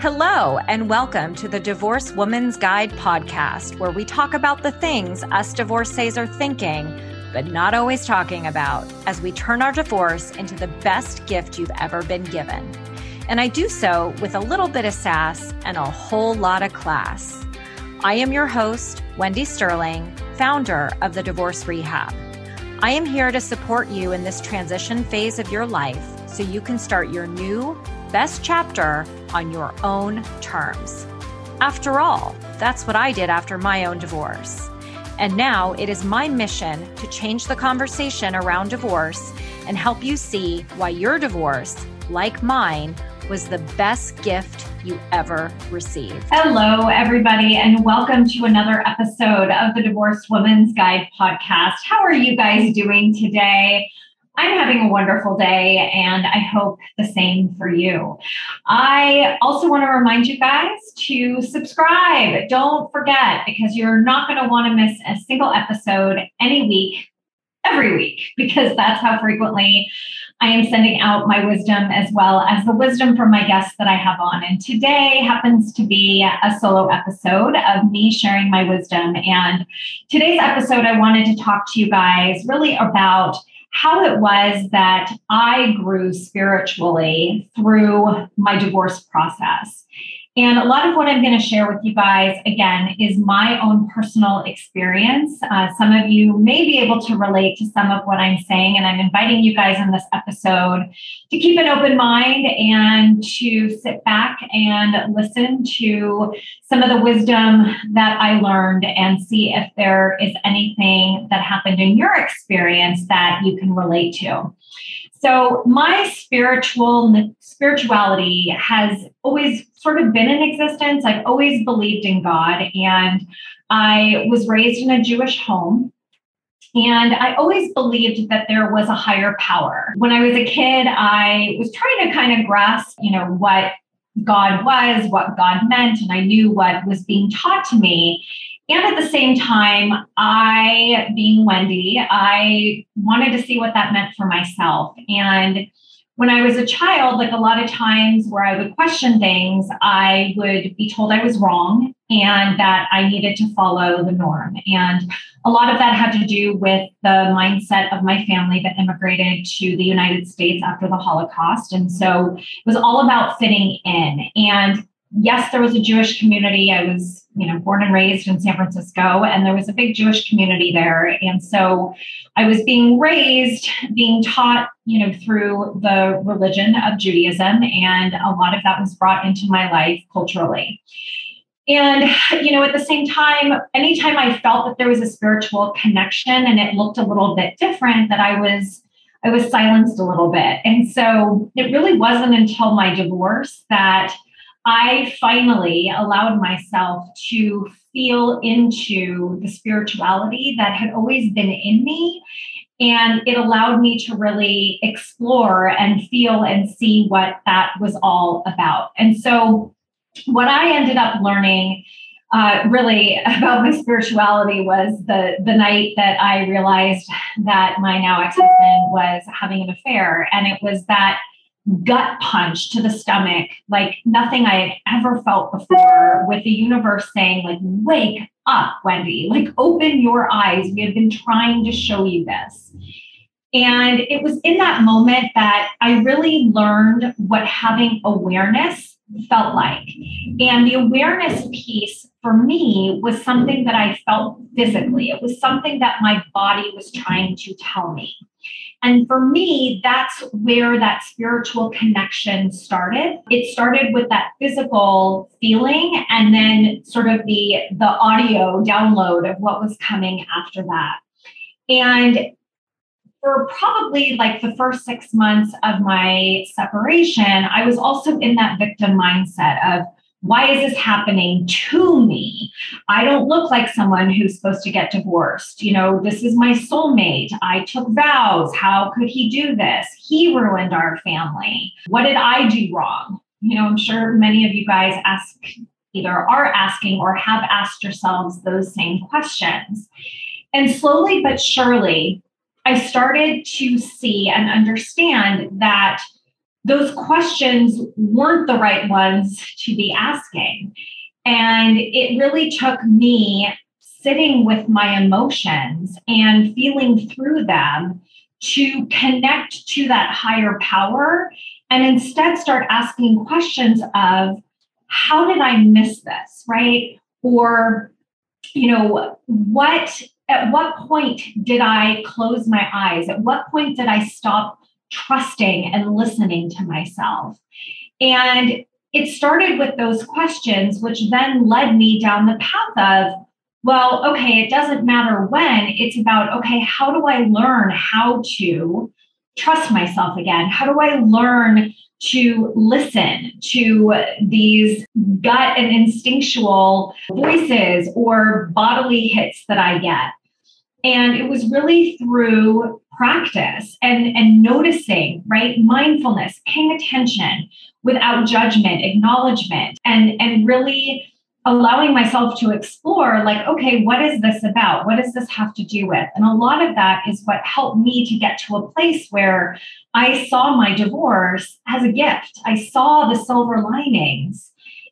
Hello, and welcome to the Divorce Woman's Guide podcast, where we talk about the things us divorcees are thinking, but not always talking about, as we turn our divorce into the best gift you've ever been given. And I do so with a little bit of sass and a whole lot of class. I am your host, Wendy Sterling, founder of The Divorce Rehab. I am here to support you in this transition phase of your life so you can start your new, best chapter on your own terms. After all, that's what I did after my own divorce. And now it is my mission to change the conversation around divorce and help you see why your divorce, like mine, was the best gift you ever received. Hello, everybody, and welcome to another episode of the Divorced Women's Guide podcast. How are you guys doing today? I'm having a wonderful day, and I hope the same for you. I also want to remind you guys to subscribe. Don't forget, because you're not going to want to miss a single episode any week, every week, because that's how frequently I am sending out my wisdom as well as the wisdom from my guests that I have on. And today happens to be a solo episode of me sharing my wisdom. And today's episode, I wanted to talk to you guys really about how it was that I grew spiritually through my divorce process. And a lot of what I'm going to share with you guys, again, is my own personal experience. Some of you may be able to relate to some of what I'm saying, and I'm inviting you guys in this episode to keep an open mind and to sit back and listen to some of the wisdom that I learned and see if there is anything that happened in your experience that you can relate to. So my spirituality has always sort of been in existence. I've always believed in God, and I was raised in a Jewish home, and I always believed that there was a higher power. When I was a kid, I was trying to kind of grasp, what God was, what God meant, and I knew what was being taught to me. And at the same time, I, being Wendy, I wanted to see what that meant for myself. And when I was a child, like a lot of times where I would question things, I would be told I was wrong and that I needed to follow the norm. And a lot of that had to do with the mindset of my family that immigrated to the United States after the Holocaust. And so it was all about fitting in. And yes, there was a Jewish community. I was, born and raised in San Francisco, and there was a big Jewish community there. And so I was being taught, through the religion of Judaism. And a lot of that was brought into my life culturally. And, at the same time, anytime I felt that there was a spiritual connection and it looked a little bit different, that I was silenced a little bit. And so it really wasn't until my divorce that I finally allowed myself to feel into the spirituality that had always been in me. And it allowed me to really explore and feel and see what that was all about. And so what I ended up learning really about my spirituality was the night that I realized that my now ex-husband was having an affair. And it was that gut punch to the stomach, like nothing I had ever felt before, with the universe saying, like, wake up, Wendy, like, open your eyes. We have been trying to show you this. And it was in that moment that I really learned what having awareness felt like. And the awareness piece for me was something that I felt physically. It was something that my body was trying to tell me. And for me, that's where that spiritual connection started. It started with that physical feeling and then sort of the audio download of what was coming after that. And for probably like the first 6 months of my separation, I was also in that victim mindset of, why is this happening to me? I don't look like someone who's supposed to get divorced. This is my soulmate. I took vows. How could he do this? He ruined our family. What did I do wrong? I'm sure many of you guys are asking or have asked yourselves those same questions. And slowly but surely, I started to see and understand that those questions weren't the right ones to be asking. And it really took me sitting with my emotions and feeling through them to connect to that higher power and instead start asking questions of, how did I miss this, right? Or, you know, at what point did I close my eyes? At what point did I stop trusting and listening to myself? And it started with those questions, which then led me down the path of, well, okay, it doesn't matter when. It's about, okay, how do I learn how to trust myself again? How do I learn to listen to these gut and instinctual voices or bodily hits that I get? And it was really through practice and noticing, right? Mindfulness, paying attention without judgment, acknowledgement, and really allowing myself to explore, like, okay, what is this about? What does this have to do with? And a lot of that is what helped me to get to a place where I saw my divorce as a gift. I saw the silver linings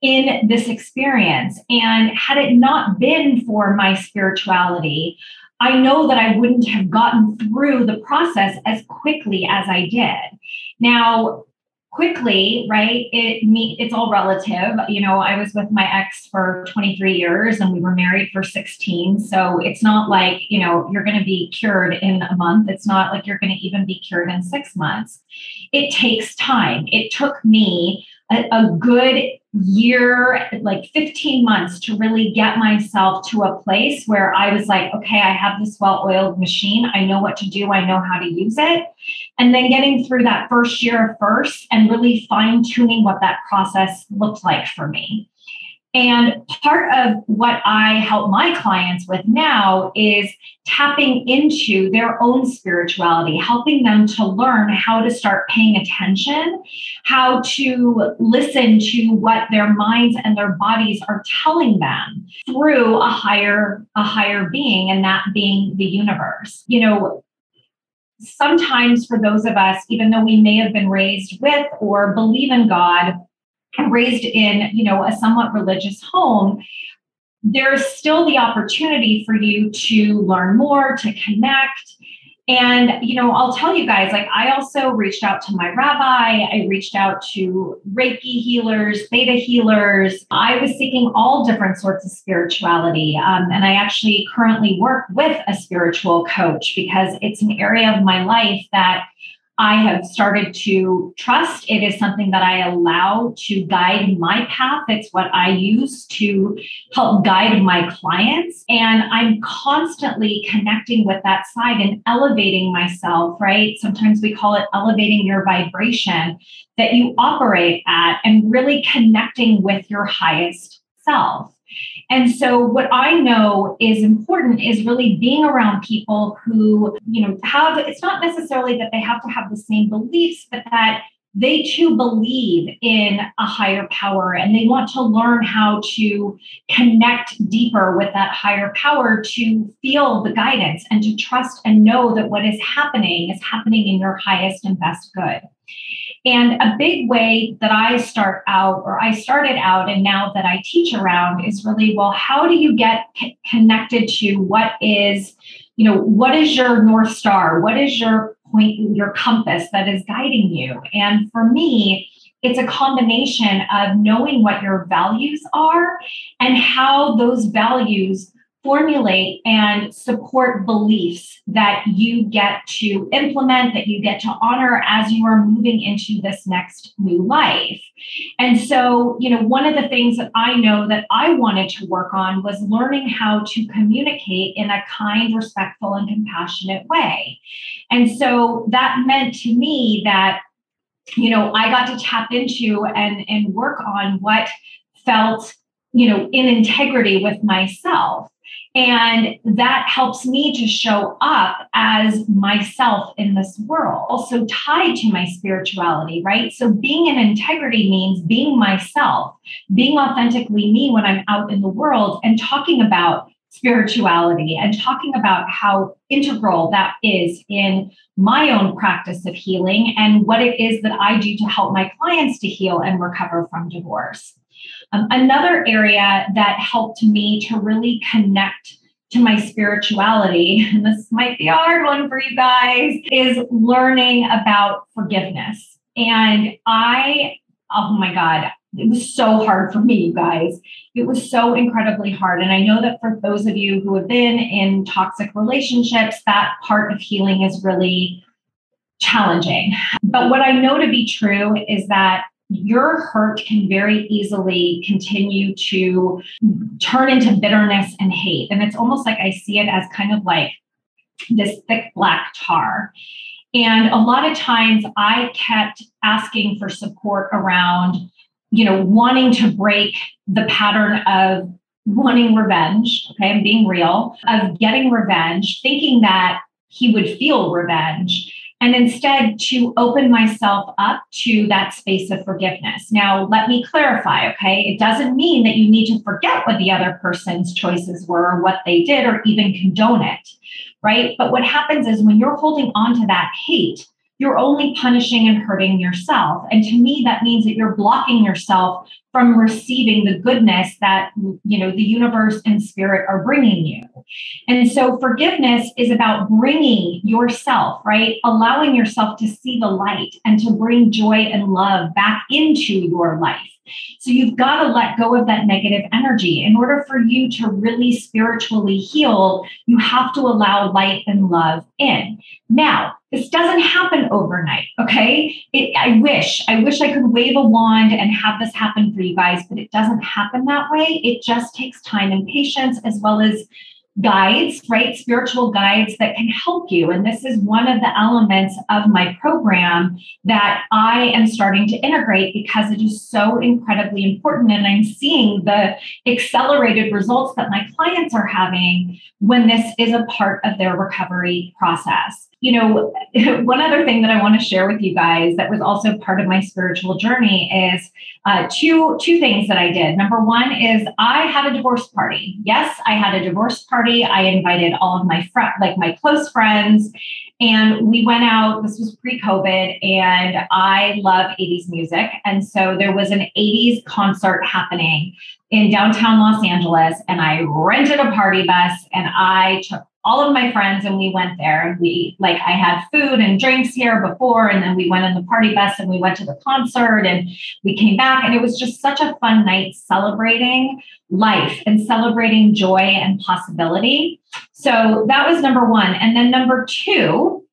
in this experience. And had it not been for my spirituality, I know that I wouldn't have gotten through the process as quickly as I did. Now, quickly, right? It's all relative. You know, I was with my ex for 23 years and we were married for 16. So it's not like, you know, you're going to be cured in a month. It's not like you're going to even be cured in 6 months. It takes time. It took me a good year, like 15 months to really get myself to a place where I was like, okay, I have this well-oiled machine. I know what to do. I know how to use it. And then getting through that first year first and really fine-tuning what that process looked like for me. And part of what I help my clients with now is tapping into their own spirituality, helping them to learn how to start paying attention, how to listen to what their minds and their bodies are telling them through a higher being, and that being the universe. You know, sometimes for those of us, even though we may have been raised with or believe in God, raised in, you know, a somewhat religious home, there's still the opportunity for you to learn more, to connect. And, you know, I'll tell you guys, like, I also reached out to my rabbi. I reached out to Reiki healers, theta healers. I was seeking all different sorts of spirituality. And I actually currently work with a spiritual coach because it's an area of my life that I have started to trust. It is something that I allow to guide my path. It's what I use to help guide my clients. And I'm constantly connecting with that side and elevating myself, right? Sometimes we call it elevating your vibration that you operate at, and really connecting with your highest self. And so what I know is important is really being around people who, you know, it's not necessarily that they have to have the same beliefs, but that they too believe in a higher power and they want to learn how to connect deeper with that higher power to feel the guidance and to trust and know that what is happening in your highest and best good. And a big way that I started out, and now that I teach around, is really, well, how do you get connected to what is your North Star? What is your point, your compass that is guiding you? And for me, it's a combination of knowing what your values are and how those values formulate and support beliefs that you get to implement, that you get to honor as you are moving into this next new life. And so, you know, one of the things that I know that I wanted to work on was learning how to communicate in a kind, respectful, and compassionate way. And so that meant to me that, you know, I got to tap into and work on what felt, you know, in integrity with myself. And that helps me to show up as myself in this world, also tied to my spirituality, right? So being in integrity means being myself, being authentically me when I'm out in the world and talking about spirituality and talking about how integral that is in my own practice of healing and what it is that I do to help my clients to heal and recover from divorce. Another area that helped me to really connect to my spirituality, and this might be a hard one for you guys, is learning about forgiveness. And oh my God, it was so hard for me, you guys. It was so incredibly hard. And I know that for those of you who have been in toxic relationships, that part of healing is really challenging. But what I know to be true is that your hurt can very easily continue to turn into bitterness and hate. And it's almost like I see it as kind of like this thick black tar. And a lot of times I kept asking for support around, you know, wanting to break the pattern of wanting revenge. Okay, I'm being real, of getting revenge, thinking that he would feel revenge. And instead to open myself up to that space of forgiveness. Now, let me clarify, okay? It doesn't mean that you need to forget what the other person's choices were, or what they did, or even condone it, right? But what happens is when you're holding on to that hate, you're only punishing and hurting yourself. And to me, that means that you're blocking yourself from receiving the goodness that, you know, the universe and spirit are bringing you. And so forgiveness is about bringing yourself, right? Allowing yourself to see the light and to bring joy and love back into your life. So you've got to let go of that negative energy. In order for you to really spiritually heal, you have to allow light and love in. Now, this doesn't happen overnight, okay? I wish I could wave a wand and have this happen for you guys, but it doesn't happen that way. It just takes time and patience, as well as guides, right? Spiritual guides that can help you. And this is one of the elements of my program that I am starting to integrate because it is so incredibly important. And I'm seeing the accelerated results that my clients are having when this is a part of their recovery process. You know, one other thing that I want to share with you guys that was also part of my spiritual journey is two things that I did. Number one is I had a divorce party. Yes, I had a divorce party. I invited all of my my close friends, and we went out. This was pre-COVID, and I love 80s music, and so there was an 80s concert happening in downtown Los Angeles, and I rented a party bus, and I took all of my friends and we went there, and I had food and drinks here before, and then we went on the party bus and we went to the concert and we came back, and it was just such a fun night celebrating life and celebrating joy and possibility. So that was number one. And then number two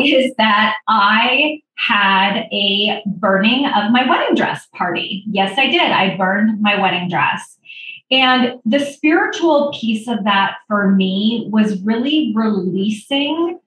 is that I had a burning of my wedding dress party. Yes, I did. I burned my wedding dress. And the spiritual piece of that for me was really releasing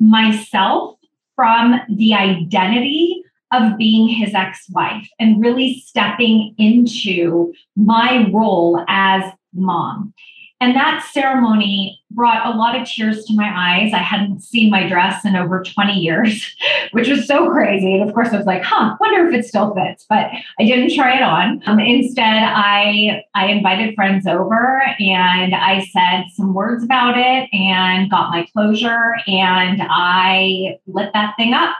myself from the identity of being his ex-wife and really stepping into my role as mom. And that ceremony brought a lot of tears to my eyes. I hadn't seen my dress in over 20 years, which was so crazy. And of course, I was like, wonder if it still fits, but I didn't try it on. Instead, I invited friends over and I said some words about it and got my closure, and I lit that thing up.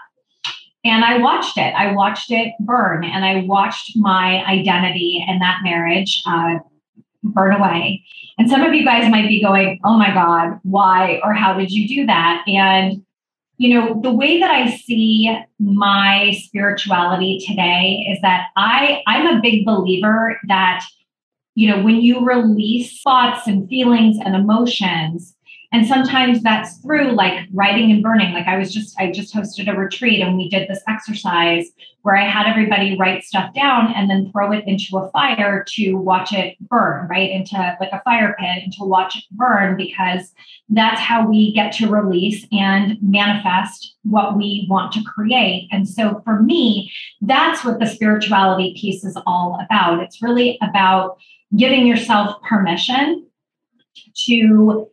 And I watched it burn, and I watched my identity and that marriage burn away. And some of you guys might be going, oh my God, why or how did you do that? And, you know, the way that I see my spirituality today is that I'm a big believer that, you know, when you release thoughts and feelings and emotions, and sometimes that's through like writing and burning. Like I just hosted a retreat, and we did this exercise where I had everybody write stuff down and then throw it into a fire to watch it burn, right? Into like a fire pit, and to watch it burn, because that's how we get to release and manifest what we want to create. And so for me, that's what the spirituality piece is all about. It's really about giving yourself permission to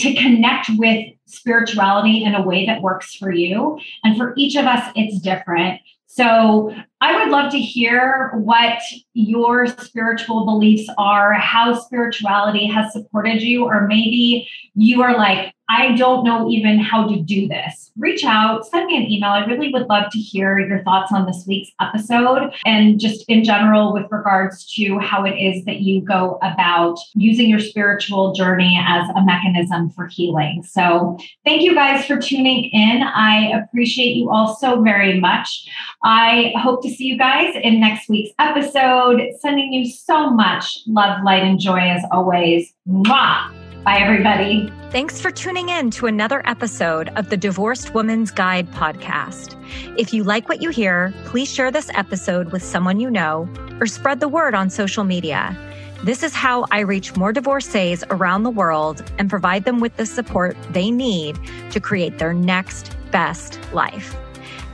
connect with spirituality in a way that works for you. And for each of us, it's different. So I would love to hear what your spiritual beliefs are, how spirituality has supported you, or maybe you are like, I don't know even how to do this. Reach out, send me an email. I really would love to hear your thoughts on this week's episode and just in general with regards to how it is that you go about using your spiritual journey as a mechanism for healing. So thank you guys for tuning in. I appreciate you all so very much. I hope to see you guys in next week's episode. Sending you so much love, light, and joy as always. Mwah! Bye, everybody. Thanks for tuning in to another episode of the Divorced Woman's Guide podcast. If you like what you hear, please share this episode with someone you know or spread the word on social media. This is how I reach more divorcees around the world and provide them with the support they need to create their next best life.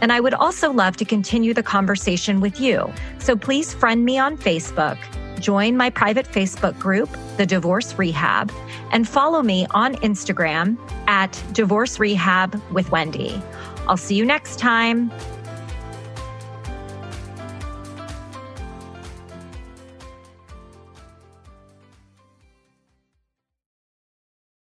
And I would also love to continue the conversation with you. So please friend me on Facebook. Join my private Facebook group, The Divorce Rehab, and follow me on Instagram at Divorce Rehab with Wendy. I'll see you next time.